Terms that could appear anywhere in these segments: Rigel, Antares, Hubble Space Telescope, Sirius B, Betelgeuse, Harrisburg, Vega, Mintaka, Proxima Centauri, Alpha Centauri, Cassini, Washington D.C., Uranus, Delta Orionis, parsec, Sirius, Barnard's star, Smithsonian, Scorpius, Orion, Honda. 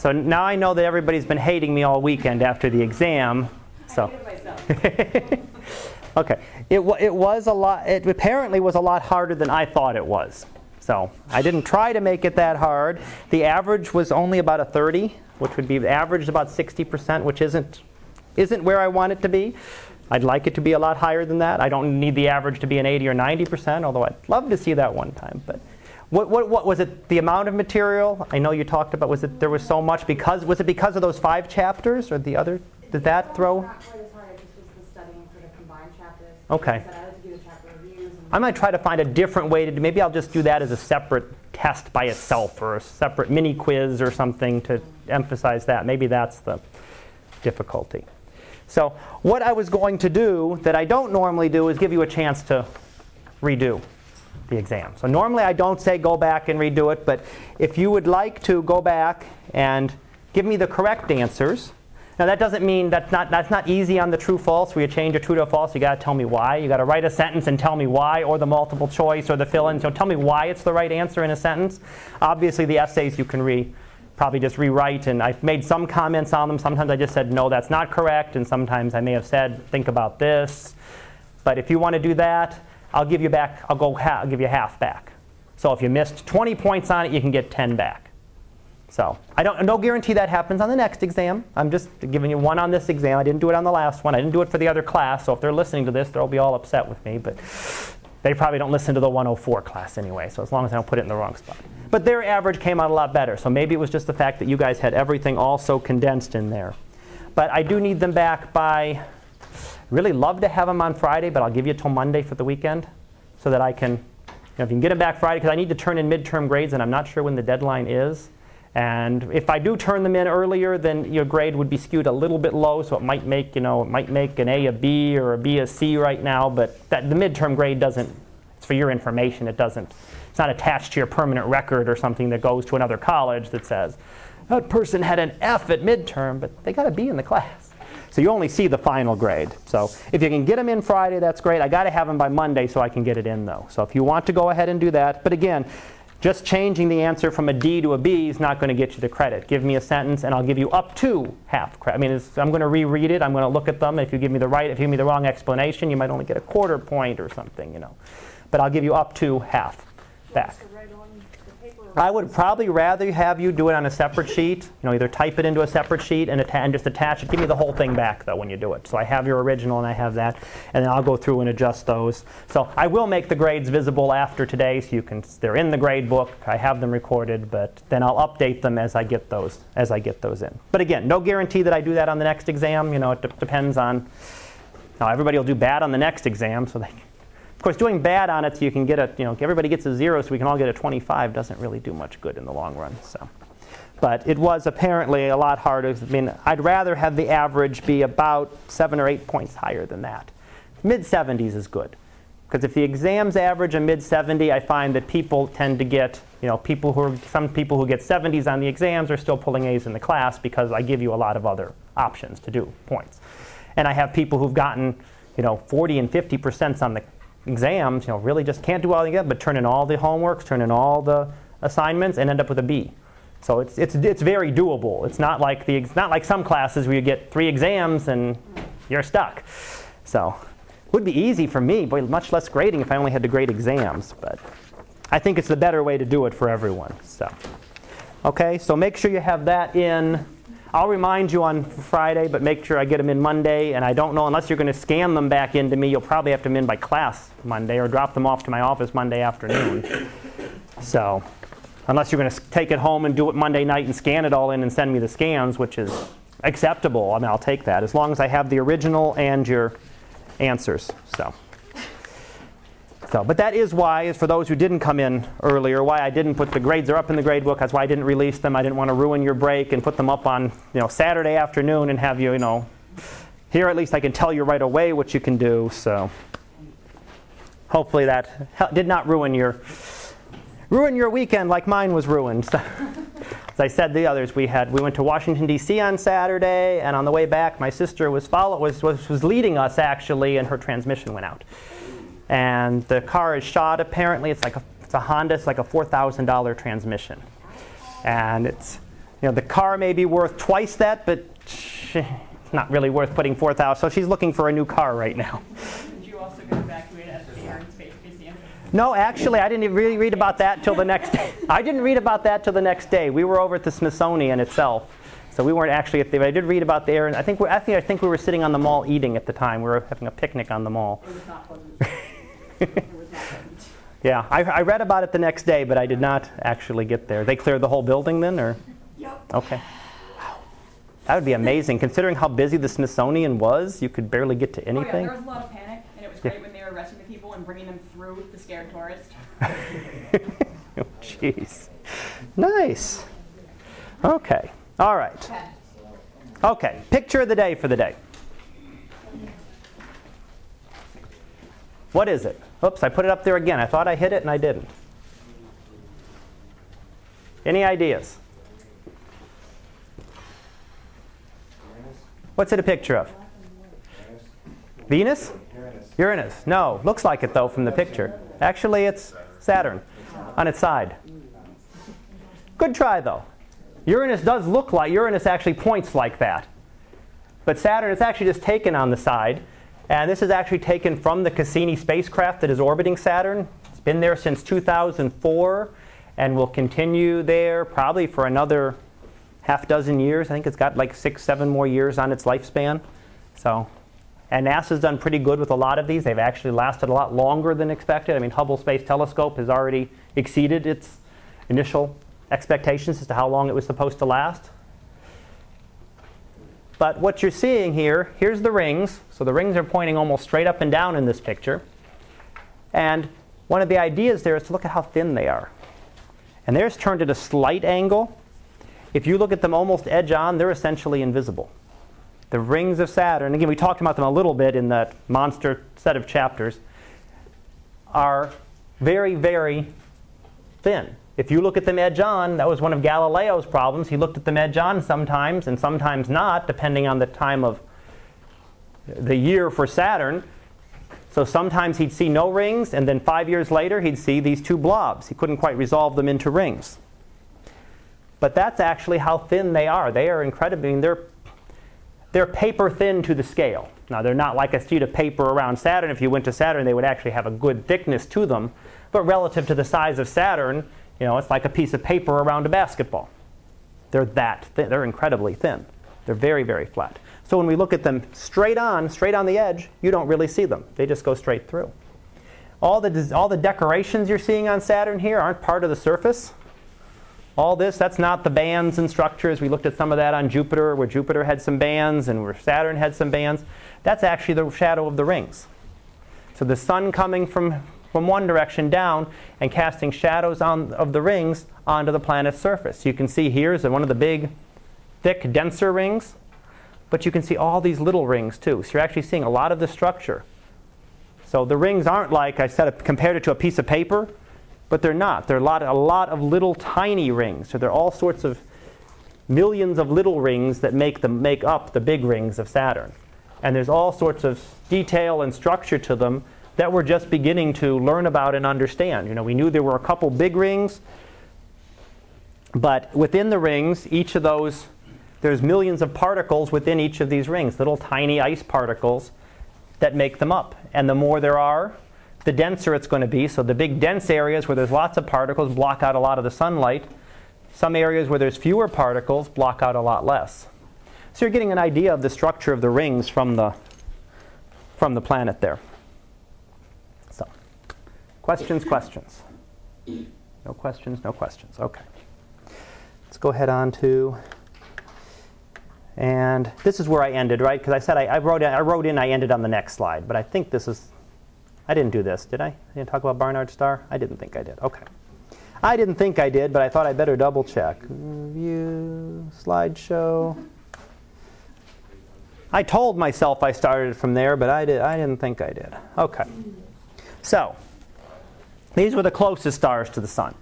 So now I know that everybody's been hating me all weekend after the exam. So. Okay. It was a lot. It apparently was a lot harder than I thought it was. So I didn't try to make it that hard. The average was only about a 30, which would be the average about 60%, which isn't where I want it to be. I'd like it to be a lot higher than that. I don't need the average to be an 80 or 90%, although I'd love to see that one time. But what was it? The amount of material? I know you talked about. Was it there was so much because was it because of those 5 chapters or the other? Did that throw? Not quite as hard. It just was the studying for the combined chapters. Okay. I like to do the chapter reviews. I might try to find a different way to. Maybe I'll just do that as a separate test by itself or a separate mini quiz or something to emphasize that. Maybe that's the difficulty. So what I was going to do that I don't normally do is give you a chance to redo the exam. So normally I don't say go back and redo it, but if you would like to go back and give me the correct answers. Now that doesn't mean that's not easy on the true false where you change a true to a false. You got to tell me why. You got to write a sentence and tell me why, or the multiple choice or the fill-in. So tell me why it's the right answer in a sentence. Obviously the essays you can probably just rewrite, and I've made some comments on them. Sometimes I just said, no, that's not correct, and sometimes I may have said, think about this. But if you want to do that, I'll give you back. I'll give you half back. So if you missed 20 points on it, you can get 10 back. So no guarantee that happens on the next exam. I'm just giving you one on this exam. I didn't do it on the last one. I didn't do it for the other class. So if they're listening to this, they'll be all upset with me. But they probably don't listen to the 104 class anyway, so as long as I don't put it in the wrong spot. But their average came out a lot better, so maybe it was just the fact that you guys had everything also condensed in there. But I do need them back by, really love to have them on Friday, but I'll give you till Monday for the weekend so that I can, if you can get them back Friday, because I need to turn in midterm grades and I'm not sure when the deadline is. And if I do turn them in earlier, then your grade would be skewed a little bit low, so it might make, it might make an A a B or a B a C right now. But the midterm grade doesn't. It's for your information. It doesn't. It's not attached to your permanent record or something that goes to another college that says that person had an F at midterm, but they got a B in the class. So you only see the final grade. So if you can get them in Friday, that's great. I got to have them by Monday so I can get it in though. So if you want to go ahead and do that, but again. Just changing the answer from a D to a B is not going to get you the credit. Give me a sentence, and I'll give you up to half credit. I mean, I'm going to reread it. I'm going to look at them. If you give me the right, if you give me the wrong explanation, you might only get a quarter point or something, But I'll give you up to half back. I would probably rather have you do it on a separate sheet. Either type it into a separate sheet and just attach it. Give me the whole thing back, though, when you do it. So I have your original and I have that. And then I'll go through and adjust those. So I will make the grades visible after today so you can, they're in the grade book. I have them recorded, but then I'll update them as I get those in. But again, no guarantee that I do that on the next exam. It depends on, now everybody will do bad on the next exam, so they of course, doing bad on it so you can get a, everybody gets a 0 so we can all get a 25 doesn't really do much good in the long run. So, but it was apparently a lot harder. I mean, I'd rather have the average be about 7 or 8 points higher than that. Mid-70s is good. Because if the exam's average a mid-70, I find that people tend to get, some people who get 70s on the exams are still pulling A's in the class because I give you a lot of other options to do points. And I have people who've gotten, 40 and 50% on the exams, really just can't do all they get, but turn in all the homeworks, turn in all the assignments, and end up with a B. So it's very doable. It's not like some classes where you get 3 exams and you're stuck. So it would be easy for me, boy, much less grading if I only had to grade exams. But I think it's the better way to do it for everyone. So okay, so make sure you have that in. I'll remind you on Friday, but make sure I get them in Monday. And I don't know, unless you're going to scan them back into me, you'll probably have them in by class Monday or drop them off to my office Monday afternoon. So unless you're going to take it home and do it Monday night and scan it all in and send me the scans, which is acceptable. I mean, I'll take that as long as I have the original and your answers. So, but that is why, for those who didn't come in earlier, why I didn't put the grades are up in the grade book. That's why I didn't release them. I didn't want to ruin your break and put them up on Saturday afternoon and have you, here at least I can tell you right away what you can do. So hopefully that did not ruin your weekend like mine was ruined. So, as I said, the others we went to Washington D.C. on Saturday, and on the way back, my sister was leading us actually, and her transmission went out. And the car is shot, apparently. It's a Honda. It's like a $4,000 transmission. And it's You know, the car may be worth twice that, but it's not really worth putting $4,000. So she's looking for a new car right now. Did you also get evacuated out of the Air and Space Museum? No, actually, I didn't really read about that till the next day. I didn't read about that till the next day. We were over at the Smithsonian itself, so we weren't actually at the. But I did read about the Air, and I think we were sitting on the mall eating at the time. We were having a picnic on the mall. It was not pleasant. It was not pleasant. Yeah, I read about it the next day, but I did not actually get there. They cleared the whole building then, or? Yep. Okay. Wow. That would be amazing. Considering how busy the Smithsonian was, you could barely get to anything. Oh, yeah, there was a lot of panic, and it was great when they were arresting the people and bringing them through the scared tourists. Oh, jeez. Nice. Okay. All right. Okay. Picture of the day for the day. What is it? Oops, I put it up there again. I thought I hit it, and I didn't. Any ideas? What's it a picture of? Venus? Uranus. No. Looks like it, though, from the picture. Actually, it's Saturn on its side. Good try, though. Uranus does look like, Uranus actually points like that. But Saturn is actually just taken on the side. And this is actually taken from the Cassini spacecraft that is orbiting Saturn. It's been there since 2004 and will continue there probably for another half dozen years. I think it's got like 6, 7 more years on its lifespan. So, and NASA's done pretty good with a lot of these. They've actually lasted a lot longer than expected. I mean, Hubble Space Telescope has already exceeded its initial expectations as to how long it was supposed to last. But what you're seeing here, here's the rings. So the rings are pointing almost straight up and down in this picture. And one of the ideas there is to look at how thin they are. And theirs turned at a slight angle. If you look at them almost edge on, they're essentially invisible. The rings of Saturn, again, we talked about them a little bit in that monster set of chapters, are very, very thin. If you look at them edge on, that was one of Galileo's problems. He looked at them edge on sometimes and sometimes not, depending on the time of the year for Saturn. So sometimes he'd see no rings, and then 5 years later he'd see these two blobs. He couldn't quite resolve them into rings. But that's actually how thin they are. They are incredibly, they're paper thin to the scale. Now they're not like a sheet of paper around Saturn. If you went to Saturn, they would actually have a good thickness to them. But relative to the size of Saturn, you know, it's like a piece of paper around a basketball. They're that thin. They're incredibly thin. They're very, very flat. So when we look at them straight on the edge, you don't really see them. They just go straight through. All the decorations you're seeing on Saturn here aren't part of the surface. All this, that's not the bands and structures. We looked at some of that on Jupiter, where Jupiter had some bands and where Saturn had some bands. That's actually the shadow of the rings. So the sun coming from one direction down and casting shadows of the rings onto the planet's surface. You can see here's one of the big, thick, denser rings, but you can see all these little rings too. So you're actually seeing a lot of the structure. So the rings aren't like I said, compared it to a piece of paper, but they're not. They're a lot of little tiny rings. So they're all sorts of millions of little rings that make up the big rings of Saturn. And there's all sorts of detail and structure to them that we're just beginning to learn about and understand. You know, we knew there were a couple big rings, but within the rings, each of those, there's millions of particles within each of these rings, little tiny ice particles that make them up. And the more there are, the denser it's going to be. So the big dense areas where there's lots of particles block out a lot of the sunlight. Some areas where there's fewer particles block out a lot less. So you're getting an idea of the structure of the rings from the planet there. Questions? No questions. Okay. Let's go ahead on to, and this is where I ended, right? Because I said I ended on the next slide, but I think this is, I didn't do this, did I? I didn't talk about Barnard's star? I didn't think I did. Okay. I didn't think I did, but I thought I'd better double check. View, slideshow. I told myself I started from there, but I didn't think I did. Okay. So, these were the closest stars to the sun.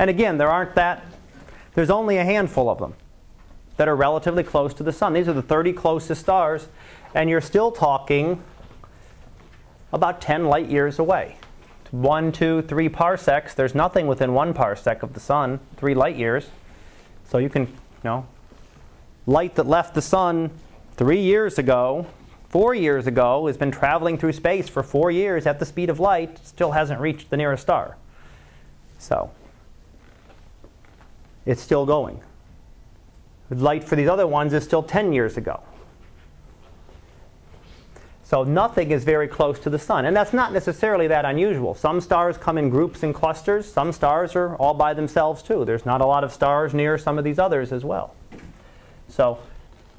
And again, there's only a handful of them that are relatively close to the sun. These are the 30 closest stars, and you're still talking about 10 light years away. 1, 2, 3 parsecs. There's nothing within 1 parsec of the sun, 3 light years. So you can No? Light that left the sun 3 years ago, 4 years ago, has been traveling through space for 4 years at the speed of light, still hasn't reached the nearest star. So it's still going. Light for these other ones is still 10 years ago. So nothing is very close to the sun. And that's not necessarily that unusual. Some stars come in groups and clusters. Some stars are all by themselves, too. There's not a lot of stars near some of these others as well. So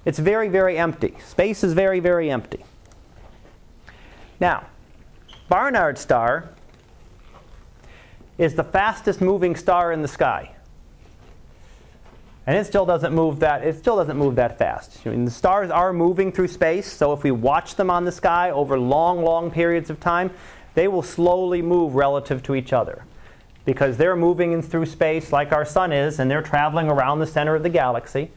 it's very, very empty. Space is very, very empty. Now, Barnard's star is the fastest moving star in the sky. And it still doesn't move that fast. I mean, the stars are moving through space, so if we watch them on the sky over long, long periods of time, they will slowly move relative to each other. Because they're moving through space like our sun is, and they're traveling around the center of the galaxy.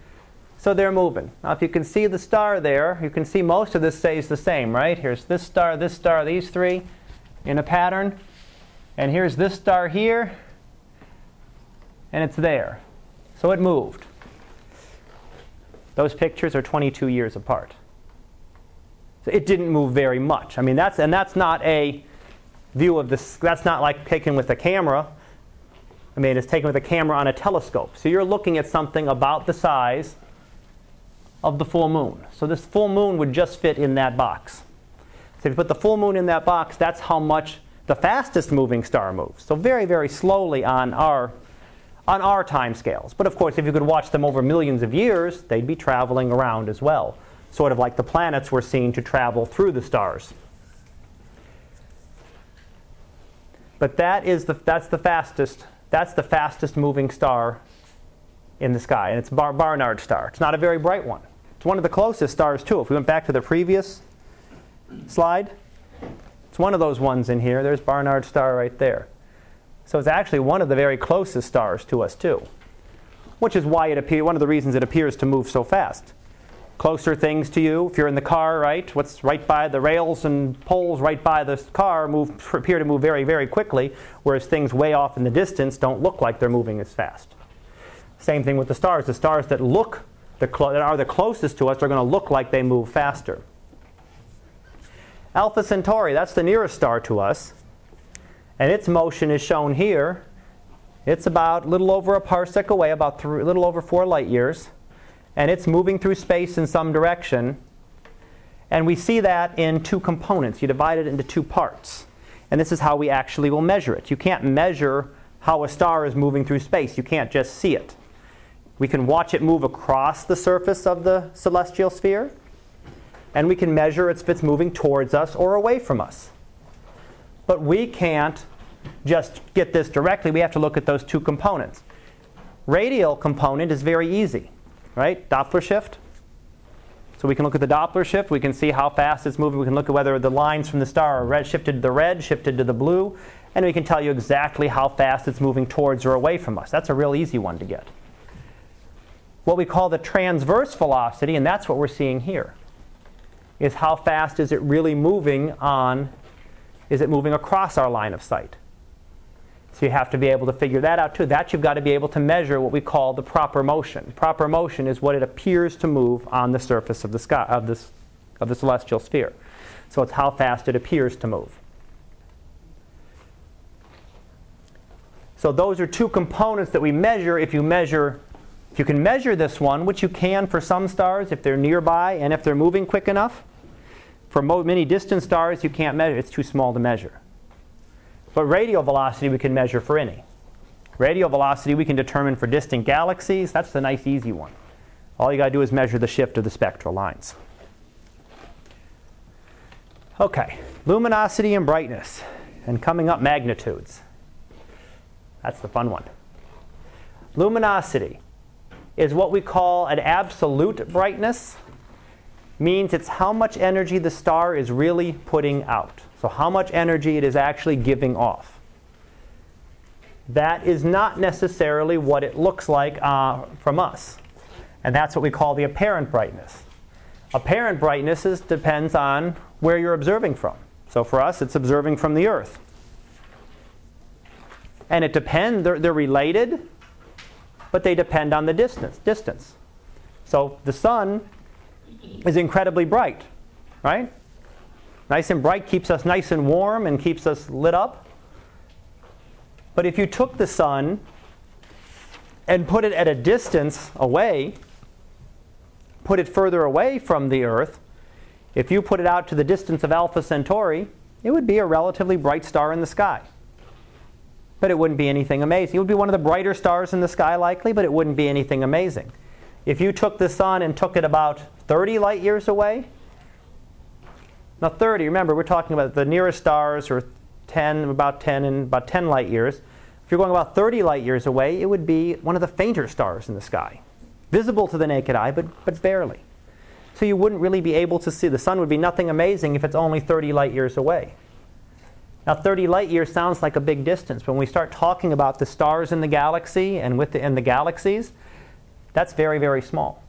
So they're moving. Now if you can see the star there, you can see most of this stays the same, right? Here's this star, these three in a pattern. And here's this star here, and it's there. So it moved. Those pictures are 22 years apart. So it didn't move very much. I mean, that's not a view of this. That's not like taken with a camera. I mean, it's taken with a camera on a telescope. So you're looking at something about the size of the full moon. So this full moon would just fit in that box. So if you put the full moon in that box, that's how much the fastest moving star moves. So very, very slowly on our time scales. But of course, if you could watch them over millions of years, they'd be traveling around as well, sort of like the planets we're seeing to travel through the stars. But that's the fastest moving star in the sky, and it's Barnard's star. It's not a very bright one. It's one of the closest stars too. If we went back to the previous slide, it's one of those ones in here. There's Barnard's star right there. So it's actually one of the very closest stars to us, too, which is why one of the reasons it appears to move so fast. Closer things to you, if you're in the car, right? What's right by the rails and poles right by the car appear to move very, very quickly, whereas things way off in the distance don't look like they're moving as fast. Same thing with the stars. The stars that are the closest to us are going to look like they move faster. Alpha Centauri, that's the nearest star to us. And its motion is shown here. It's about a little over a parsec away, about a little over 4 light years. And it's moving through space in some direction. And we see that in two components. You divide it into two parts. And this is how we actually will measure it. You can't measure how a star is moving through space. You can't just see it. We can watch it move across the surface of the celestial sphere. And we can measure if it's moving towards us or away from us. But we can't just get this directly. We have to look at those two components. Radial component is very easy, right? Doppler shift. So we can look at the Doppler shift. We can see how fast it's moving. We can look at whether the lines from the star are shifted to the red, shifted to the blue. And we can tell you exactly how fast it's moving towards or away from us. That's a real easy one to get. What we call the transverse velocity, and that's what we're seeing here, is how fast is it really moving on. Is it moving across our line of sight? So you have to be able to figure that out too. That you've got to be able to measure what we call the proper motion. Proper motion is what it appears to move on the surface of the sky, of the celestial sphere. So it's how fast it appears to move. So those are two components that we measure. If you can measure this one, which you can for some stars if they're nearby and if they're moving quick enough. For many distant stars, you can't measure. It's too small to measure. But radial velocity we can measure for any. Radial velocity we can determine for distant galaxies. That's the nice, easy one. All you got to do is measure the shift of the spectral lines. OK, luminosity and brightness. And coming up, magnitudes. That's the fun one. Luminosity is what we call an absolute brightness. Means it's how much energy the star is really putting out. So how much energy it is actually giving off. That is not necessarily what it looks like from us. And that's what we call the apparent brightness. Apparent brightness depends on where you're observing from. So for us, it's observing from the Earth. And it depends. They're related. but they depend on the distance. So the sun is incredibly bright, right? Nice and bright, keeps us nice and warm and keeps us lit up. But if you took the sun and put it at a distance away, put it further away from the Earth, if you put it out to the distance of Alpha Centauri, it would be a relatively bright star in the sky. But it wouldn't be anything amazing. It would be one of the brighter stars in the sky likely, but it wouldn't be anything amazing. If you took the sun and took it about 30 light years away, now 30, remember we're talking about the nearest stars are 10, about 10 and about 10 light years. If you're going about 30 light years away, it would be one of the fainter stars in the sky. Visible to the naked eye, but barely. So you wouldn't really be able to see. The sun would be nothing amazing if it's only 30 light years away. Now 30 light years sounds like a big distance. When we start talking about the stars in the galaxy and within the galaxies, that's very, very small.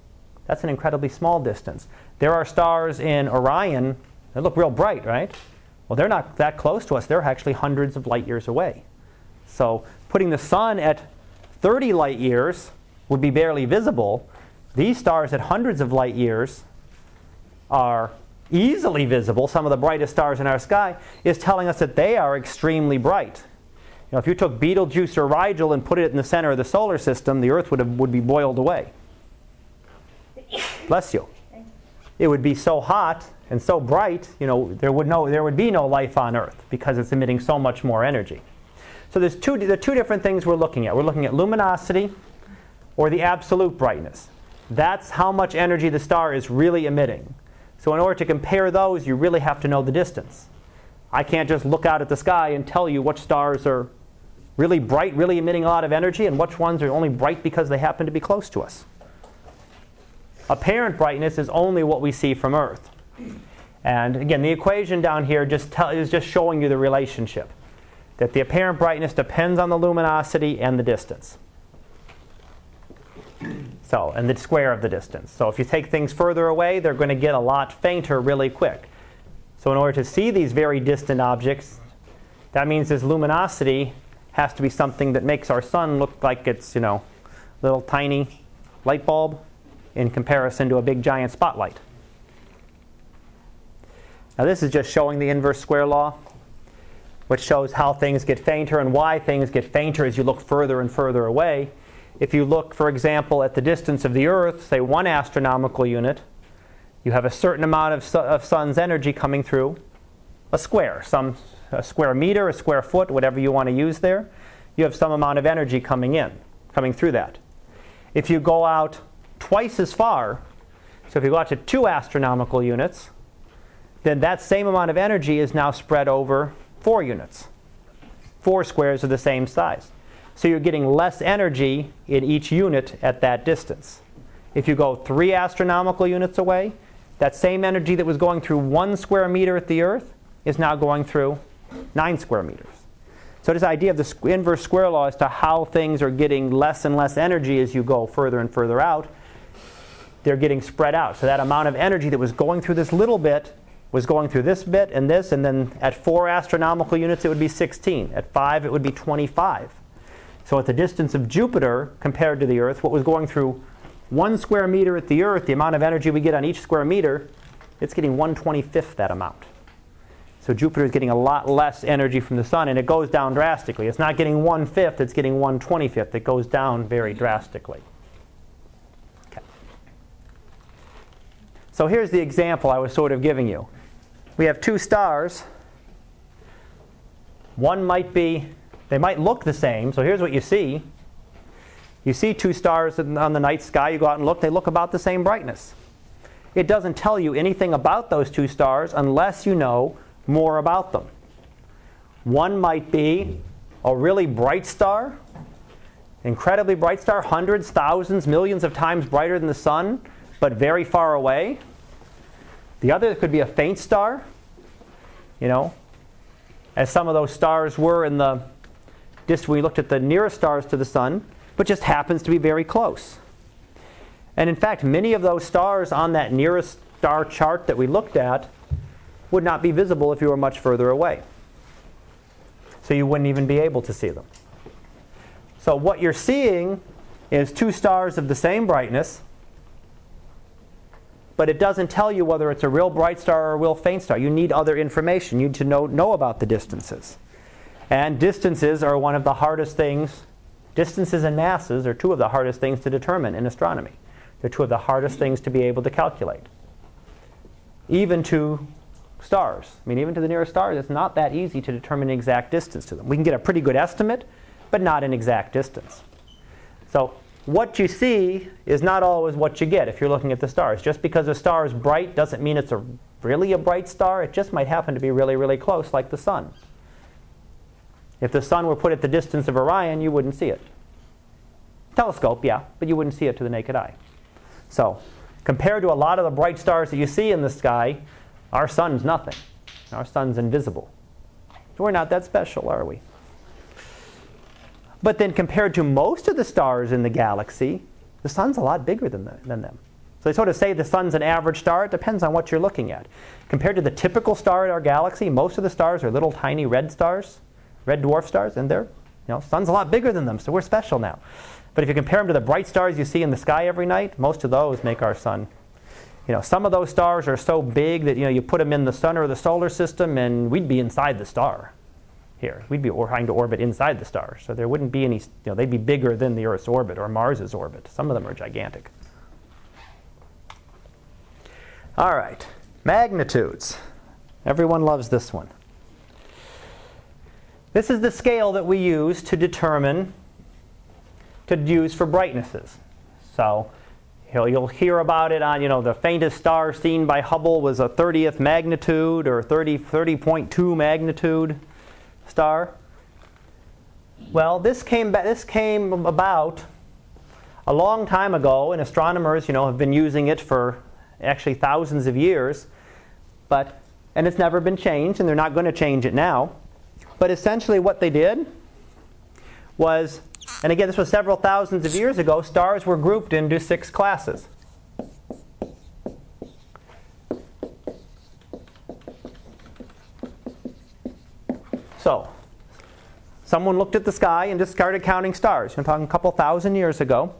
That's an incredibly small distance. There are stars in Orion that look real bright, right? Well, they're not that close to us. They're actually hundreds of light years away. So putting the sun at 30 light years would be barely visible. These stars at hundreds of light years are easily visible. Some of the brightest stars in our sky is telling us that they are extremely bright. You know, if you took Betelgeuse or Rigel and put it in the center of the solar system, the Earth would be boiled away. Bless you. It would be so hot and so bright, you know, there would be no life on Earth because it's emitting so much more energy. So there are two different things we're looking at. We're looking at luminosity or the absolute brightness. That's how much energy the star is really emitting. So in order to compare those, you really have to know the distance. I can't just look out at the sky and tell you which stars are really bright, really emitting a lot of energy, and which ones are only bright because they happen to be close to us. Apparent brightness is only what we see from Earth. And again, the equation down here is just showing you the relationship, that the apparent brightness depends on the luminosity and the distance. So, and the square of the distance. So if you take things further away, they're going to get a lot fainter really quick. So in order to see these very distant objects, that means this luminosity has to be something that makes our sun look like it's, you know, a little tiny light bulb in comparison to a big giant spotlight. Now this is just showing the inverse square law, which shows how things get fainter and why things get fainter as you look further and further away. If you look, for example, at the distance of the Earth, say 1 astronomical unit, you have a certain amount of sun's energy coming through a square, a square meter, a square foot, whatever you want to use there. You have some amount of energy coming through that. If you go out twice as far, so if you go out to 2 astronomical units, then that same amount of energy is now spread over 4 units. 4 squares are the same size. So you're getting less energy in each unit at that distance. If you go 3 astronomical units away, that same energy that was going through 1 square meter at the Earth is now going through 9 square meters. So this idea of the inverse square law as to how things are getting less and less energy as you go further and further out, they're getting spread out. So that amount of energy that was going through this little bit was going through this bit and this, and then at 4 astronomical units it would be 16. At 5 it would be 25. So at the distance of Jupiter compared to the Earth, what was going through 1 square meter at the Earth, the amount of energy we get on each square meter, it's getting 1/25th that amount. So Jupiter is getting a lot less energy from the sun, and it goes down drastically. It's not getting 1/5, it's getting 1/25. It goes down very drastically. Okay. So here's the example I was sort of giving you. We have 2 stars. One might be, they might look the same. So here's what you see. You see 2 stars on the night sky. You go out and look. They look about the same brightness. It doesn't tell you anything about those 2 stars unless you know more about them. One might be a really bright star, incredibly bright star, hundreds, thousands, millions of times brighter than the sun, but very far away. The other could be a faint star, you know, as some of those stars were in the we looked at the nearest stars to the sun, but just happens to be very close. And in fact, many of those stars on that nearest star chart that we looked at would not be visible if you were much further away. So you wouldn't even be able to see them. So what you're seeing is two stars of the same brightness, but it doesn't tell you whether it's a real bright star or a real faint star. You need other information. You need to know about the distances. And distances are one of the hardest things. Distances and masses are two of the hardest things to determine in astronomy. They're two of the hardest things to be able to calculate. Even to stars. I mean, even to the nearest stars, it's not that easy to determine an exact distance to them. We can get a pretty good estimate, but not an exact distance. So what you see is not always what you get if you're looking at the stars. Just because a star is bright doesn't mean it's really a bright star. It just might happen to be really, really close, like the sun. If the sun were put at the distance of Orion, you wouldn't see it. Telescope, yeah, but you wouldn't see it to the naked eye. So compared to a lot of the bright stars that you see in the sky, our sun's nothing. Our sun's invisible. We're not that special, are we? But then compared to most of the stars in the galaxy, the sun's a lot bigger than them. So they sort of say the sun's an average star. It depends on what you're looking at. Compared to the typical star in our galaxy, most of the stars are little tiny red stars, red dwarf stars, and they're, sun's a lot bigger than them, so we're special now. But if you compare them to the bright stars you see in the sky every night, most of those make our sun. Some of those stars are so big that you put them in the sun or the solar system, and we'd be inside the star. Here, we'd be trying to orbit inside the star, so there wouldn't be any. They'd be bigger than the Earth's orbit or Mars's orbit. Some of them are gigantic. All right, magnitudes. Everyone loves this one. This is the scale that we use to determine, to use for brightnesses. So you'll hear about it on, the faintest star seen by Hubble was a 30th magnitude or 30.2 magnitude star. Well, this came about a long time ago, and astronomers, have been using it for actually thousands of years, and it's never been changed, and they're not going to change it now. But essentially what they did was, and again, this was several thousands of years ago, stars were grouped into 6 classes. So someone looked at the sky and just started counting stars. I'm talking a couple thousand years ago.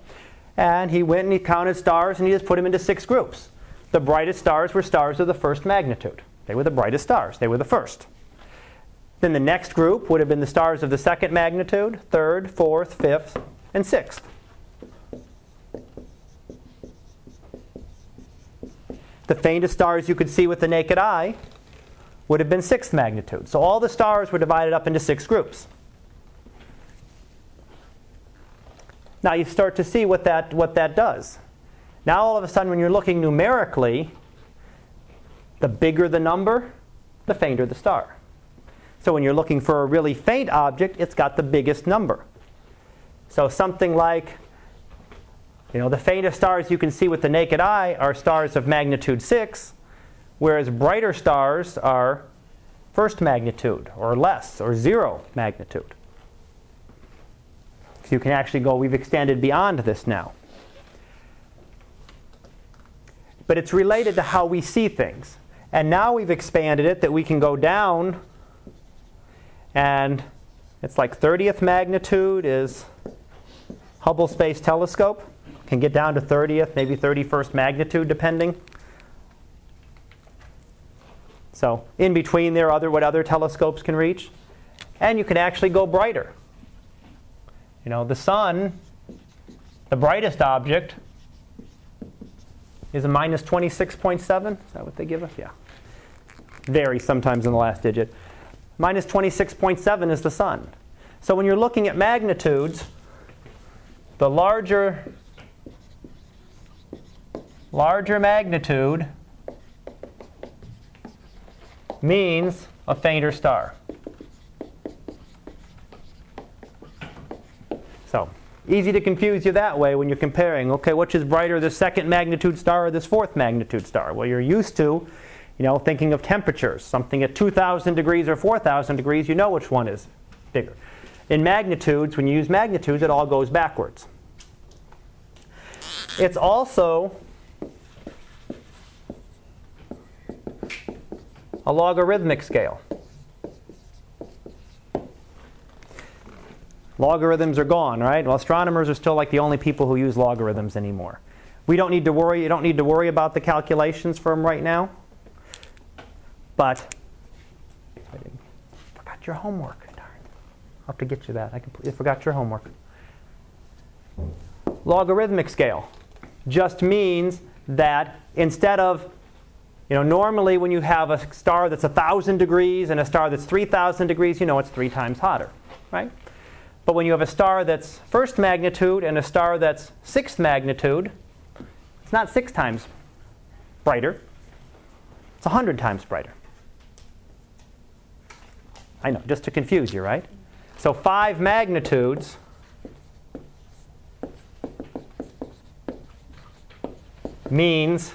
And he went and he counted stars, and he just put them into 6 groups. The brightest stars were stars of the first magnitude. They were the brightest stars. They were the first. Then the next group would have been the stars of the second magnitude, 3rd, 4th, 5th, and 6th. The faintest stars you could see with the naked eye would have been 6th magnitude. So all the stars were divided up into 6 groups. Now you start to see what that does. Now all of a sudden when you're looking numerically, the bigger the number, the fainter the star. So when you're looking for a really faint object, it's got the biggest number. So something like, the faintest stars you can see with the naked eye are stars of magnitude 6, whereas brighter stars are first magnitude or less or 0 magnitude. So you can actually go, we've extended beyond this now. But it's related to how we see things. And now we've expanded it that we can go down. And it's like 30th magnitude is Hubble Space Telescope. Can get down to 30th, maybe 31st magnitude, depending. So in between there are what other telescopes can reach. And you can actually go brighter. The sun, the brightest object, is a -26.7. Is that what they give us? Yeah. Varies sometimes in the last digit. -26.7 is the sun. So when you're looking at magnitudes, the larger magnitude means a fainter star. So easy to confuse you that way when you're comparing, okay, which is brighter, this second magnitude star or this fourth magnitude star? Well, you're used to thinking of temperatures, something at 2,000 degrees or 4,000 degrees, you know which one is bigger. In magnitudes, when you use magnitudes, it all goes backwards. It's also a logarithmic scale. Logarithms are gone, right? Well, astronomers are still like the only people who use logarithms anymore. We don't need to worry. You don't need to worry about the calculations for them right now. But I forgot your homework. Darn! I'll have to get you that. I completely forgot your homework. Logarithmic scale just means that instead of, you know, normally when you have a star that's 1,000 degrees and a star that's 3,000 degrees, you know it's 3 times hotter, right? But when you have a star that's 1st magnitude and a star that's 6th magnitude, it's not 6 times brighter. It's 100 times brighter. I know, just to confuse you, right? So 5 magnitudes means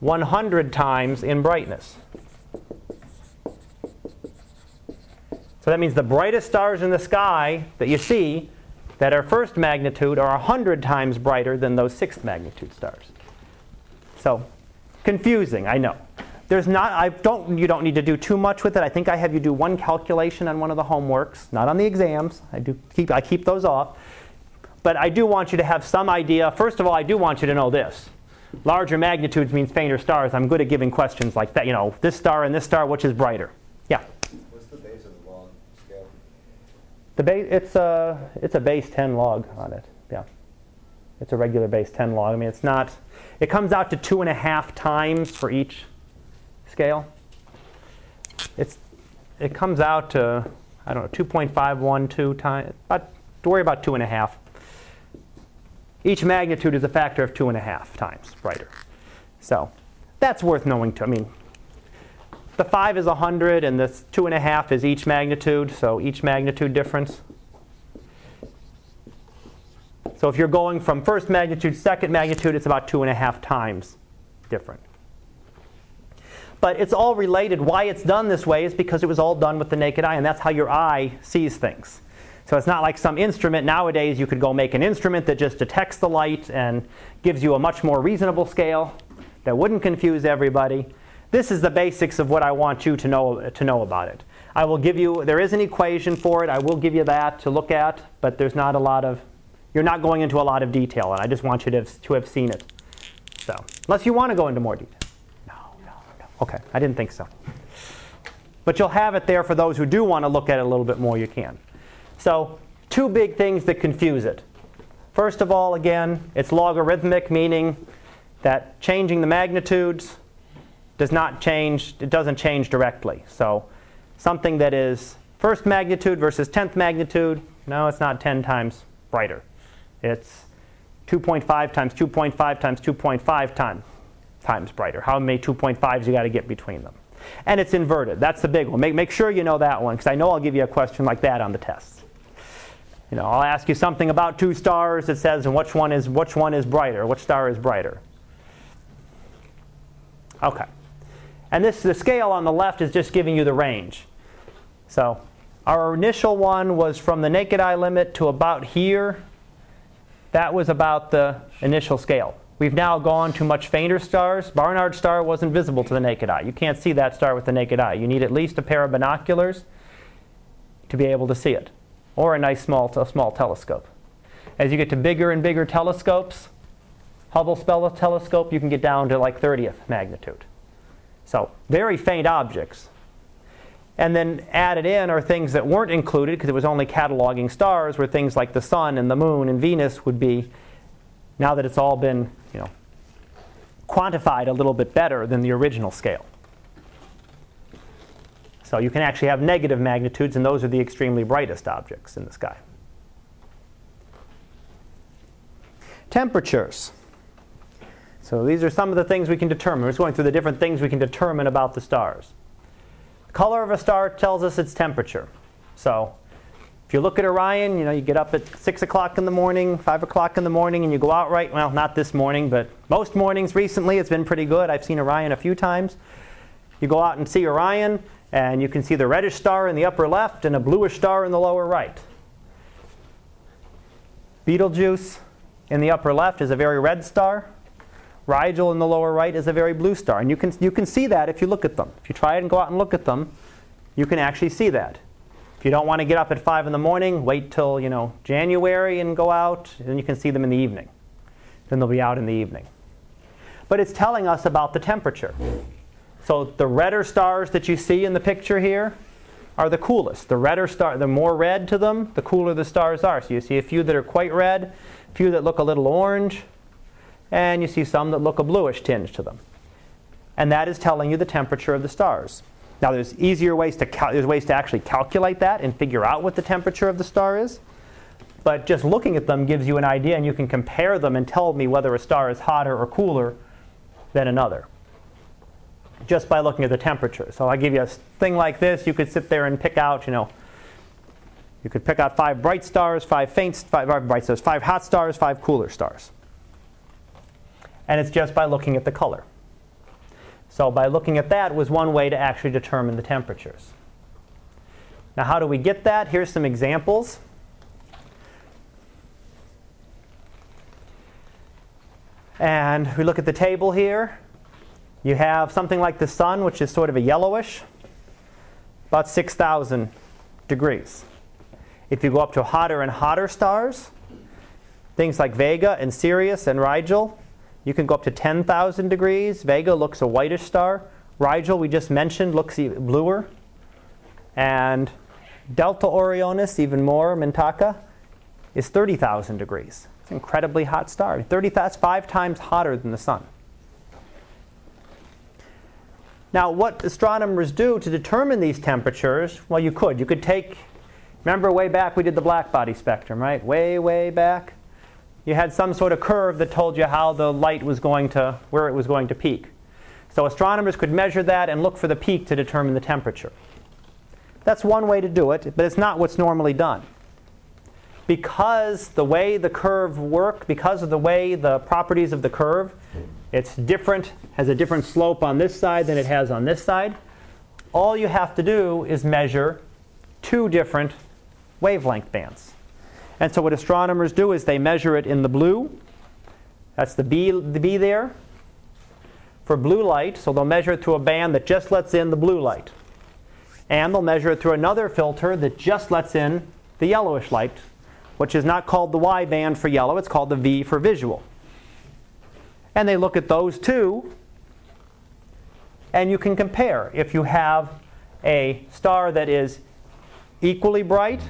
100 times in brightness. So that means the brightest stars in the sky that you see that are 1st magnitude are 100 times brighter than those 6th magnitude stars. So confusing, I know. There's not, you don't need to do too much with it. I think I have you do one calculation on one of the homeworks, not on the exams. I keep those off. But I do want you to have some idea. First of all, I do want you to know this. Larger magnitudes means fainter stars. I'm good at giving questions like that. You know, this star and this star, which is brighter? Yeah? What's the base of the log scale? The it's a base 10 log on it. Yeah. It's a regular base 10 log. I mean, it's not, it comes out to 2.5 times for each scale. It comes out to, I don't know, 2.512 times. Don't worry about 2.5. Each magnitude is a factor of 2.5 times brighter. So that's worth knowing too. I mean, the 5 is 100 and the 2.5 is each magnitude, so each magnitude difference. So if you're going from 1st magnitude, 2nd magnitude, it's about 2.5 times different. But it's all related. Why it's done this way is because it was all done with the naked eye, and that's how your eye sees things. So it's not like some instrument. Nowadays, you could go make an instrument that just detects the light and gives you a much more reasonable scale that wouldn't confuse everybody. This is the basics of what I want you to know about it. I will give you, there is an equation for it. I will give you that to look at, but there's not a lot of, you're not going into a lot of detail, and I just want you to have seen it. So, unless you want to go into more detail. No. Okay, I didn't think so. But you'll have it there for those who do want to look at it a little bit more, you can. So, 2 big things that confuse it. First of all, again, it's logarithmic, meaning that changing the magnitudes does not change, it doesn't change directly. So, something that is 1st magnitude versus 10th magnitude, no, it's not 10 times brighter. It's 2.5 times 2.5 times 2.5 times brighter. How many 2.5s you got to get between them? And it's inverted. That's the big one. Make sure you know that one, because I know I'll give you a question like that on the tests. You know, I'll ask you something about 2 stars that says, and which one is brighter? Which star is brighter? Okay. And this, the scale on the left is just giving you the range. So our initial one was from the naked eye limit to about here. That was about the initial scale. We've now gone to much fainter stars. Barnard's star wasn't visible to the naked eye. You can't see that star with the naked eye. You need at least a pair of binoculars to be able to see it, or a nice small telescope. As you get to bigger and bigger telescopes, Hubble Space Telescope, you can get down to like 30th magnitude. So very faint objects. And then added in are things that weren't included, because it was only cataloging stars, where things like the Sun and the Moon and Venus would be, now that it's all been, you know, quantified a little bit better than the original scale. So you can actually have negative magnitudes, and those are the extremely brightest objects in the sky. Temperatures. So these are some of the things we can determine. We're just going through the different things we can determine about the stars. The color of a star tells us its temperature. So if you look at Orion, you know, you get up at 6 o'clock in the morning, 5 o'clock in the morning, and you go out right, well, not this morning, but most mornings recently it's been pretty good. I've seen Orion a few times. You go out and see Orion, and you can see the reddish star in the upper left and a bluish star in the lower right. Betelgeuse in the upper left is a very red star. Rigel in the lower right is a very blue star. And you can see that if you look at them. If you try and go out and look at them, you can actually see that. If you don't want to get up at 5 in the morning, wait till, you know, January and go out, and then you can see them in the evening. Then they'll be out in the evening. But it's telling us about the temperature. So the redder stars that you see in the picture here are the coolest. The redder star, the more red to them, the cooler the stars are. So you see a few that are quite red, a few that look a little orange, and you see some that look a bluish tinge to them. And that is telling you the temperature of the stars. Now there's easier ways to actually calculate that and figure out what the temperature of the star is. But just looking at them gives you an idea, and you can compare them and tell me whether a star is hotter or cooler than another, just by looking at the temperature. So I give you a thing like this. You could sit there and pick out, you know, you could pick out 5 bright stars, 5 faint stars, 5 bright stars, 5 hot stars, 5 cooler stars. And it's just by looking at the color. So by looking at that was one way to actually determine the temperatures. Now how do we get that? Here's some examples. And we look at the table here. You have something like the sun, which is sort of a yellowish, about 6,000 degrees. If you go up to hotter and hotter stars, things like Vega and Sirius and Rigel, you can go up to 10,000 degrees. Vega looks a whitish star. Rigel, we just mentioned, looks even bluer. And Delta Orionis, even more, Mintaka, is 30,000 degrees. It's an incredibly hot star. 30,000 is 5 times hotter than the sun. Now, what astronomers do to determine these temperatures, well, you could take, remember way back we did the black body spectrum, right? Way, way back. You had some sort of curve that told you how the light was going to, where it was going to peak. So astronomers could measure that and look for the peak to determine the temperature. That's one way to do it, but it's not what's normally done. Because the way the curve works, because of the way the properties of the curve, it's different, has a different slope on this side than it has on this side. All you have to do is measure 2 different wavelength bands. And so what astronomers do is they measure it in the blue. That's the B there for blue light. So they'll measure it through a band that just lets in the blue light. And they'll measure it through another filter that just lets in the yellowish light, which is not called the Y band for yellow. It's called the V for visual. And they look at those 2, and you can compare. If you have a star that is equally bright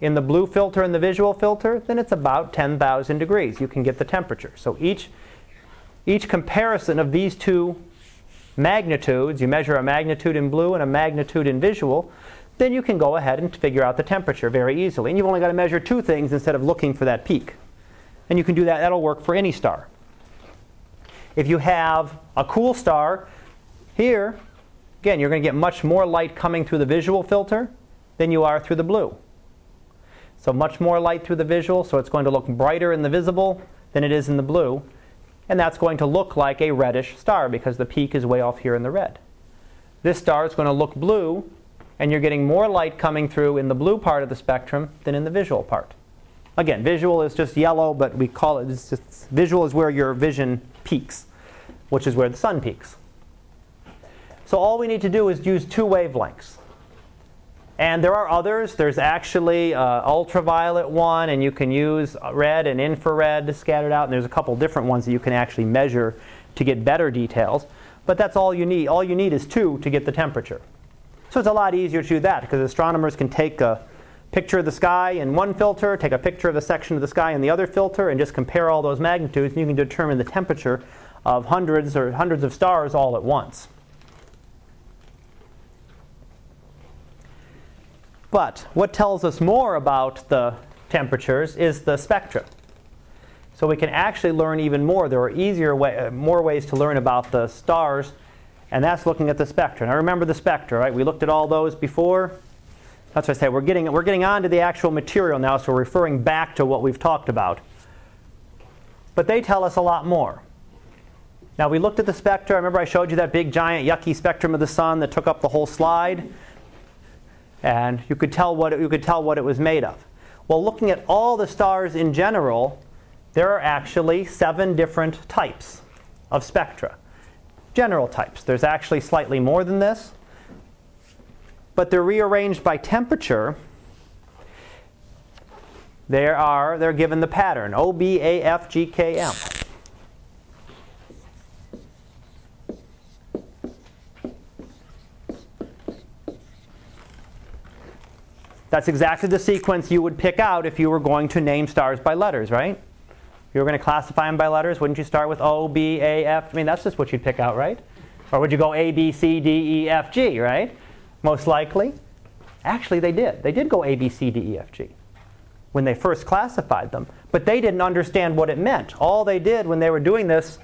in the blue filter and the visual filter, then it's about 10,000 degrees. You can get the temperature. So each comparison of these 2 magnitudes, you measure a magnitude in blue and a magnitude in visual, then you can go ahead and figure out the temperature very easily. And you've only got to measure 2 things instead of looking for that peak. And you can do that. That'll work for any star. If you have a cool star here, again, you're going to get much more light coming through the visual filter than you are through the blue. So much more light through the visual, so it's going to look brighter in the visible than it is in the blue. And that's going to look like a reddish star because the peak is way off here in the red. This star is going to look blue, and you're getting more light coming through in the blue part of the spectrum than in the visual part. Again, visual is just yellow, but we call it, it's just, visual is where your vision peaks, which is where the sun peaks. So all we need to do is use 2 wavelengths. And there are others. There's actually ultraviolet one, and you can use red and infrared scattered out. And there's a couple different ones that you can actually measure to get better details. But that's all you need. All you need is 2 to get the temperature. So it's a lot easier to do that because astronomers can take a picture of the sky in one filter, take a picture of a section of the sky in the other filter, and just compare all those magnitudes, and you can determine the temperature of hundreds of stars all at once. But what tells us more about the temperatures is the spectra. So we can actually learn even more. There are more ways to learn about the stars, and that's looking at the spectra. Now remember the spectra, right? We looked at all those before. That's what I say. We're getting on to the actual material now, so we're referring back to what we've talked about. But they tell us a lot more. Now, we looked at the spectra. Remember I showed you that big, giant, yucky spectrum of the sun that took up the whole slide? And you could tell what it was made of. Well, looking at all the stars in general, there are actually 7 different types of spectra. General types. There's actually slightly more than this. but they're rearranged by temperature, they're given the pattern O, B, A, F, G, K, M. That's exactly the sequence you would pick out if you were going to name stars by letters, right? If you were going to classify them by letters, wouldn't you start with O, B, A, F? I mean, that's just what you'd pick out, right? Or would you go A, B, C, D, E, F, G, right? Most likely. Actually, they did. They did go A, B, C, D, E, F, G when they first classified them. But they didn't understand what it meant. All they did when they were doing this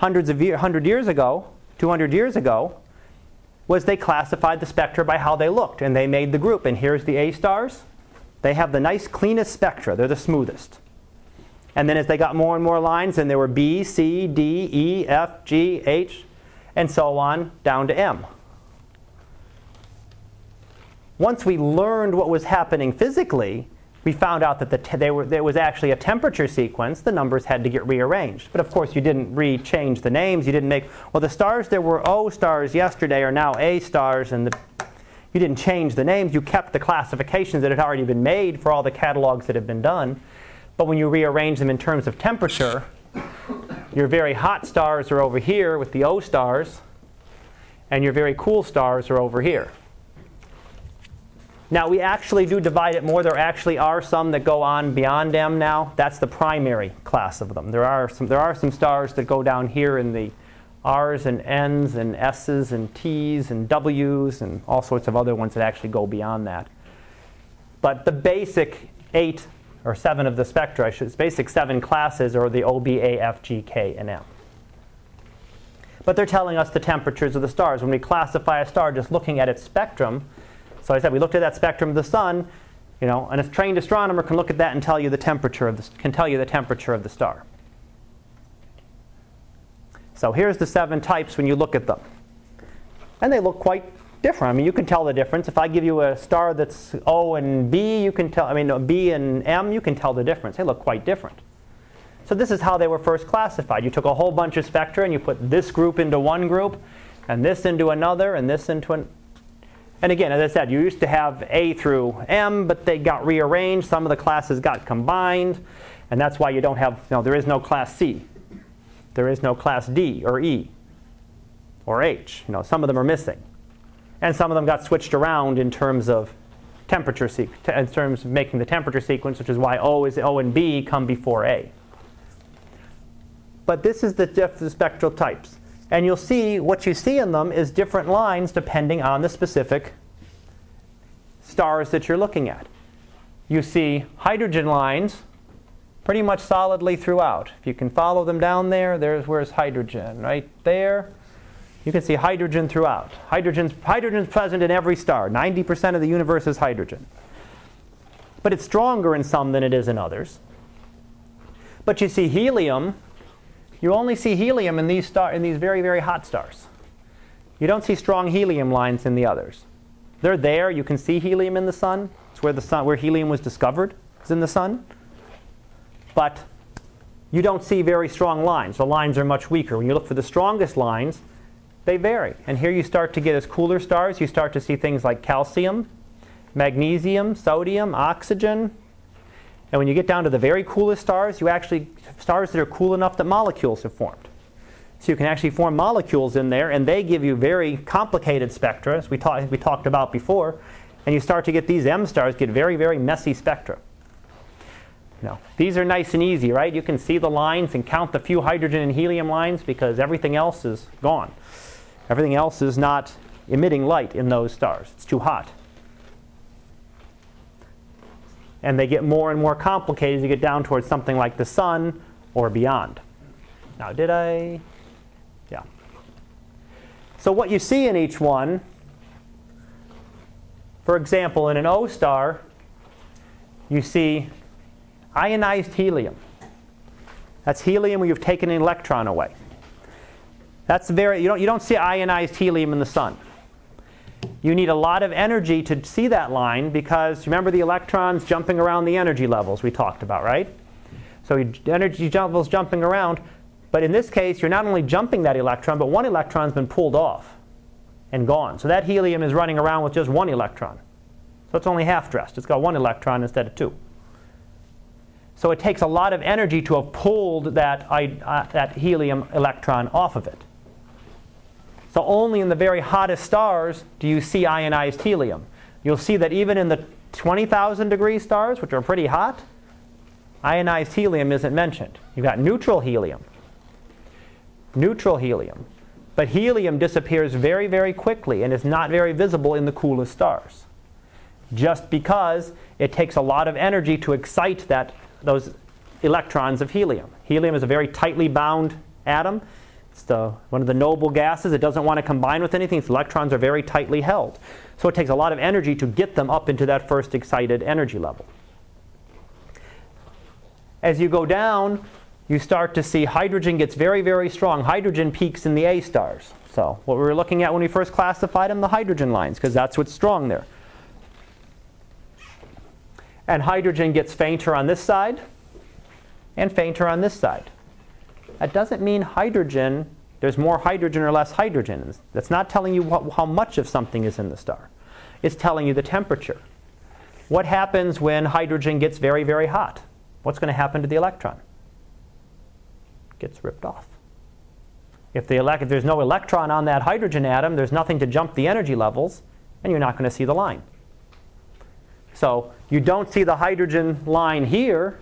200 years ago, was they classified the spectra by how they looked. And they made the group. And here's the A stars. They have the nice, cleanest spectra. They're the smoothest. And then as they got more and more lines, then there were B, C, D, E, F, G, H, and so on, down to M. Once we learned what was happening physically, we found out that there was actually a temperature sequence. The numbers had to get rearranged. But of course, you didn't re-change the names. You didn't make, well, the stars there were O stars yesterday are now A stars. And you didn't change the names. You kept the classifications that had already been made for all the catalogs that had been done. But when you rearrange them in terms of temperature, your very hot stars are over here with the O stars, and your very cool stars are over here. Now, we actually do divide it more. There actually are some that go on beyond M now. That's the primary class of them. There are some stars that go down here in the R's and N's and S's and T's and W's and all sorts of other ones that actually go beyond that. But the basic 8 or 7 of the spectra, basic 7 classes are the O, B, A, F, G, K, and M. But they're telling us the temperatures of the stars. When we classify a star just looking at its spectrum, so I said we looked at that spectrum of the sun. You know, and a trained astronomer can look at that and tell you the temperature of the star. So here's the 7 types when you look at them, and they look quite different. I mean, you can tell the difference. If I give you a star that's O and B, you can tell. I mean, B and M, you can tell the difference. They look quite different. So this is how they were first classified. You took a whole bunch of spectra and you put this group into one group, and this into another, and this into an. And again, as I said, you used to have A through M, but they got rearranged. Some of the classes got combined. And that's why you don't have, no, there is no class C. There is no class D or E or H. You know, some of them are missing. And some of them got switched around in terms of temperature, in terms of making the temperature sequence, which is why O and B come before A. But this is the spectral types. And you'll see what you see in them is different lines depending on the specific stars that you're looking at. You see hydrogen lines pretty much solidly throughout. If you can follow them down there, there's where's hydrogen, right there. You can see hydrogen throughout. Hydrogen's present in every star. 90% of the universe is hydrogen. But it's stronger in some than it is in others. But you see helium. You only see helium in these very, very hot stars. You don't see strong helium lines in the others. They're there. You can see helium in the sun. It's where helium was discovered. It's in the sun. But you don't see very strong lines. The lines are much weaker. When you look for the strongest lines, they vary. And here you start to get, as cooler stars, you start to see things like calcium, magnesium, sodium, oxygen. And when you get down to the very coolest stars, you actually stars that are cool enough that molecules have formed. So you can actually form molecules in there, and they give you very complicated spectra, as we talked about before. And you start to get these M stars get very, very messy spectra. Now, these are nice and easy, right? You can see the lines and count the few hydrogen and helium lines because everything else is gone. Everything else is not emitting light in those stars. It's too hot. And they get more and more complicated as you get down towards something like the sun or beyond. Now, yeah. So what you see in each one, for example, in an O star, you see ionized helium. That's helium where you've taken an electron away. That's you don't see ionized helium in the sun. You need a lot of energy to see that line because, remember, the electrons jumping around the energy levels we talked about, right? So energy levels jumping around. But in this case, you're not only jumping that electron, but one electron's been pulled off. and gone. So that helium is running around with just one electron. So it's only half-dressed. It's got one electron instead of two. So it takes a lot of energy to have pulled that helium electron off of it. So only in the very hottest stars do you see ionized helium. You'll see that even in the 20,000 degree stars, which are pretty hot, ionized helium isn't mentioned. You've got neutral helium. Neutral helium. But helium disappears very, very quickly and is not very visible in the coolest stars, just because it takes a lot of energy to excite those electrons of helium. Helium is a very tightly bound atom. It's one of the noble gases. It doesn't want to combine with anything. Its electrons are very tightly held. So it takes a lot of energy to get them up into that first excited energy level. As you go down, you start to see hydrogen gets very, very strong. Hydrogen peaks in the A stars. So what we were looking at when we first classified them, the hydrogen lines, because that's what's strong there. And hydrogen gets fainter on this side and fainter on this side. That doesn't mean hydrogen, there's more hydrogen or less hydrogen. That's not telling you how much of something is in the star. It's telling you the temperature. What happens when hydrogen gets very, very hot? What's going to happen to the electron? Gets ripped off. If there's no electron on that hydrogen atom, there's nothing to jump the energy levels, and you're not going to see the line. So you don't see the hydrogen line here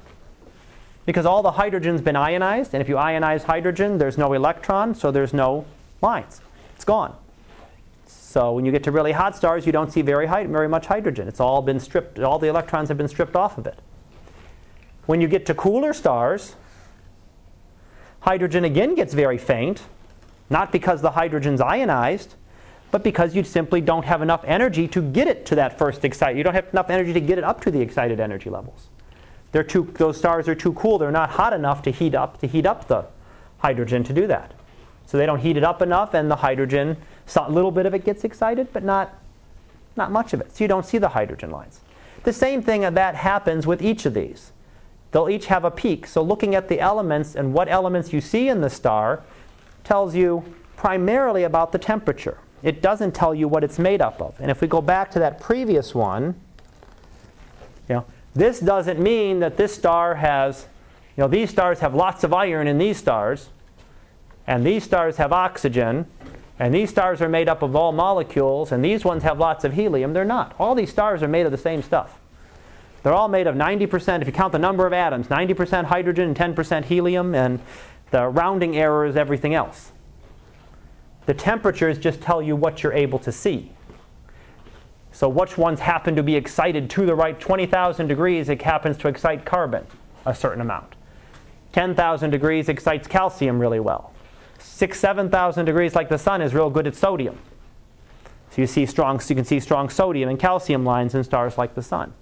because all the hydrogen's been ionized, and if you ionize hydrogen, there's no electron, so there's no lines. It's gone. So when you get to really hot stars, you don't see very much hydrogen. It's all been stripped. All the electrons have been stripped off of it. When you get to cooler stars, hydrogen again gets very faint, not because the hydrogen's ionized, but because you simply don't have enough energy to get it to that first excited. You don't have enough energy to get it up to the excited energy levels. Those stars are too cool. They're not hot enough to heat up the hydrogen to do that. So they don't heat it up enough, and the hydrogen, a little bit of it gets excited, but not much of it. So you don't see the hydrogen lines. The same thing that happens with each of these. They'll each have a peak. So looking at the elements and what elements you see in the star tells you primarily about the temperature. It doesn't tell you what it's made up of. And if we go back to that previous one, this doesn't mean that this star has, these stars have lots of iron in these stars, and these stars have oxygen, and these stars are made up of all molecules, and these ones have lots of helium. They're not. All these stars are made of the same stuff. They're all made of 90%, if you count the number of atoms, 90% hydrogen and 10% helium, and the rounding error is everything else. The temperatures just tell you what you're able to see. So which ones happen to be excited to the right? 20,000 degrees, it happens to excite carbon a certain amount. 10,000 degrees excites calcium really well. 7,000 degrees, like the sun, is real good at sodium. So you can see strong sodium and calcium lines in stars like the sun.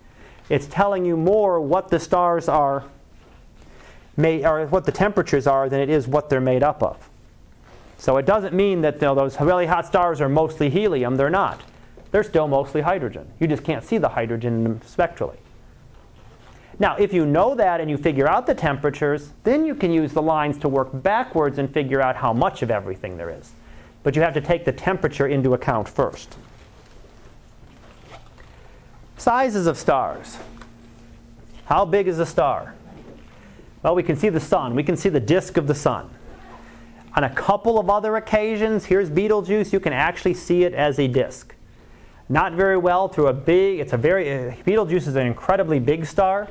It's telling you more what the stars are made, or what the temperatures are, than it is what they're made up of. So it doesn't mean that those really hot stars are mostly helium. They're not. They're still mostly hydrogen. You just can't see the hydrogen in them spectrally. Now, if you know that and you figure out the temperatures, then you can use the lines to work backwards and figure out how much of everything there is. But you have to take the temperature into account first. Sizes of stars. How big is a star? Well, we can see the sun. We can see the disk of the sun. On a couple of other occasions, here's Betelgeuse, you can actually see it as a disk. Not very well through a big, Betelgeuse is an incredibly big star,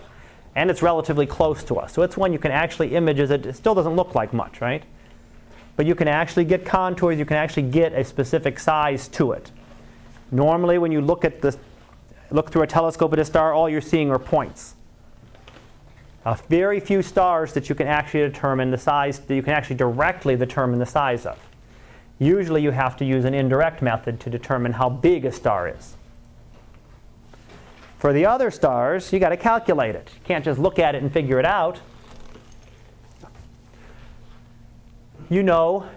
and it's relatively close to us. So it's one you can actually image as it still doesn't look like much, right? But you can actually get contours, you can actually get a specific size to it. Normally, when you look through a telescope at a star, all you're seeing are points. Very few stars that you can actually determine the size, that you can actually directly determine the size of. Usually you have to use an indirect method to determine how big a star is. For the other stars, you've got to calculate it. You can't just look at it and figure it out. You know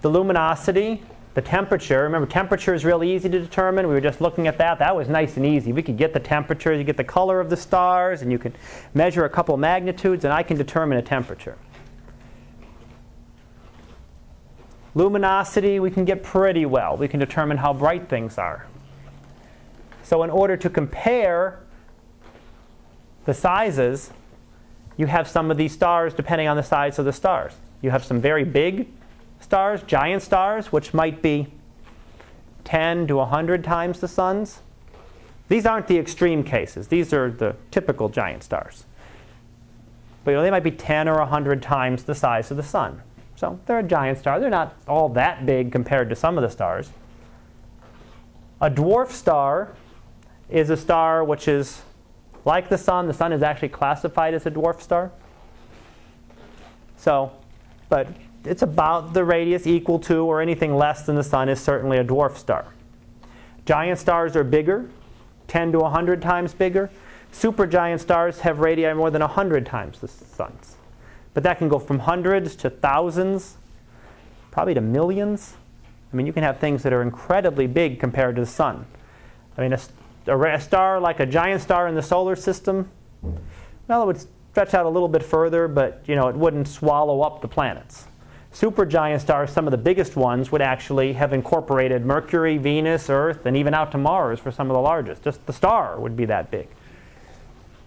the luminosity. The temperature, remember, temperature is really easy to determine. We were just looking at that. That was nice and easy. We could get the temperature, you get the color of the stars, and you could measure a couple magnitudes, and I can determine a temperature. Luminosity, we can get pretty well. We can determine how bright things are. So in order to compare the sizes, you have some of these stars depending on the size of the stars. You have some very big stars, giant stars, which might be 10 to 100 times the sun's. These aren't the extreme cases. These are the typical giant stars. But they might be 10 or 100 times the size of the sun. So they're a giant star. They're not all that big compared to some of the stars. A dwarf star is a star which is like the sun. The sun is actually classified as a dwarf star. So, but it's about the radius equal to or anything less than the sun is certainly a dwarf star. Giant stars are bigger, 10 to 100 times bigger. Supergiant stars have radii more than 100 times the sun's. But that can go from hundreds to thousands, probably to millions. I mean, you can have things that are incredibly big compared to the sun. I mean, a star like a giant star in the solar system, well, it would stretch out a little bit further, but you know, it wouldn't swallow up the planets. Supergiant stars, some of the biggest ones, would actually have incorporated Mercury, Venus, Earth, and even out to Mars for some of the largest. Just the star would be that big.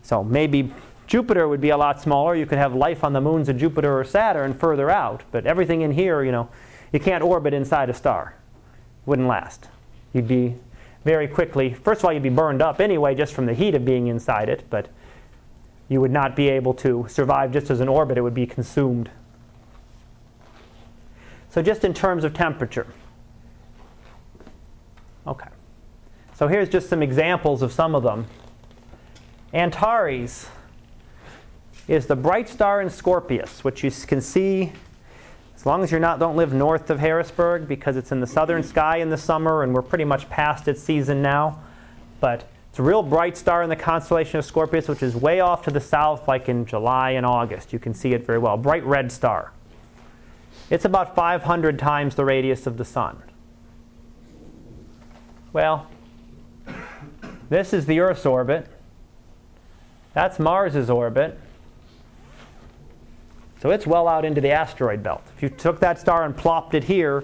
So maybe Jupiter would be a lot smaller. You could have life on the moons of Jupiter or Saturn further out. But everything in here, you know, you can't orbit inside a star. Wouldn't last. You'd be very quickly, first of all, you'd be burned up anyway just from the heat of being inside it. But you would not be able to survive just as an orbit. It would be consumed. So just in terms of temperature. Okay. So here's just some examples of some of them. Antares is the bright star in Scorpius, which you can see as long as you don't live north of Harrisburg, because it's in the southern sky in the summer, and we're pretty much past its season now. But it's a real bright star in the constellation of Scorpius, which is way off to the south, like in July and August. You can see it very well. Bright red star. It's about 500 times the radius of the sun. Well, this is the Earth's orbit. That's Mars's orbit. So it's well out into the asteroid belt. If you took that star and plopped it here,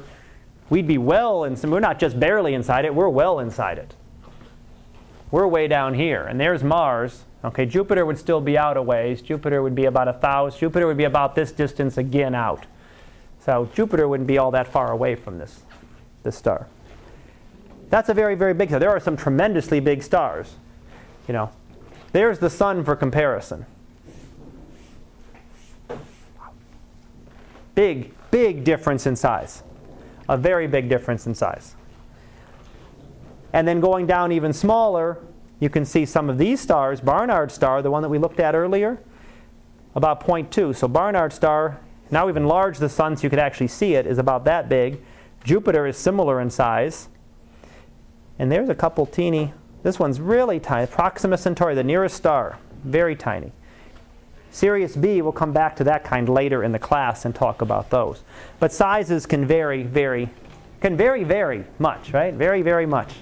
we'd be well inside. We're not just barely inside it. We're well inside it. We're way down here. And there's Mars. Okay, Jupiter would still be out a ways. Jupiter would be about 1,000. Jupiter would be about this distance again out. So Jupiter wouldn't be all that far away from this star. That's a very, very big star. There are some tremendously big stars. You know. There's the sun for comparison. Big, big difference in size. A very big difference in size. And then going down even smaller, you can see some of these stars. Barnard's star, the one that we looked at earlier, about 0.2. So Barnard's star, now we've enlarged the sun so you could actually see it, is about that big. Jupiter is similar in size. And there's a couple teeny. This one's really tiny. Proxima Centauri, the nearest star, very tiny. Sirius B, we'll come back to that kind later in the class and talk about those. But sizes can vary much, right? Very, very much.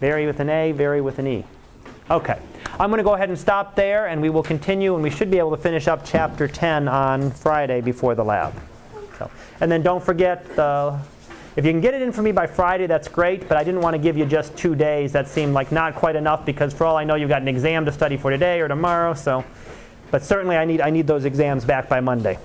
Vary with an A, vary with an E. Okay. I'm going to go ahead and stop there, and we will continue, and we should be able to finish up Chapter 10 on Friday before the lab. So, and then don't forget the... If you can get it in for me by Friday, that's great, but I didn't want to give you just 2 days. That seemed like not quite enough, because for all I know, you've got an exam to study for today or tomorrow. So, but certainly I need those exams back by Monday.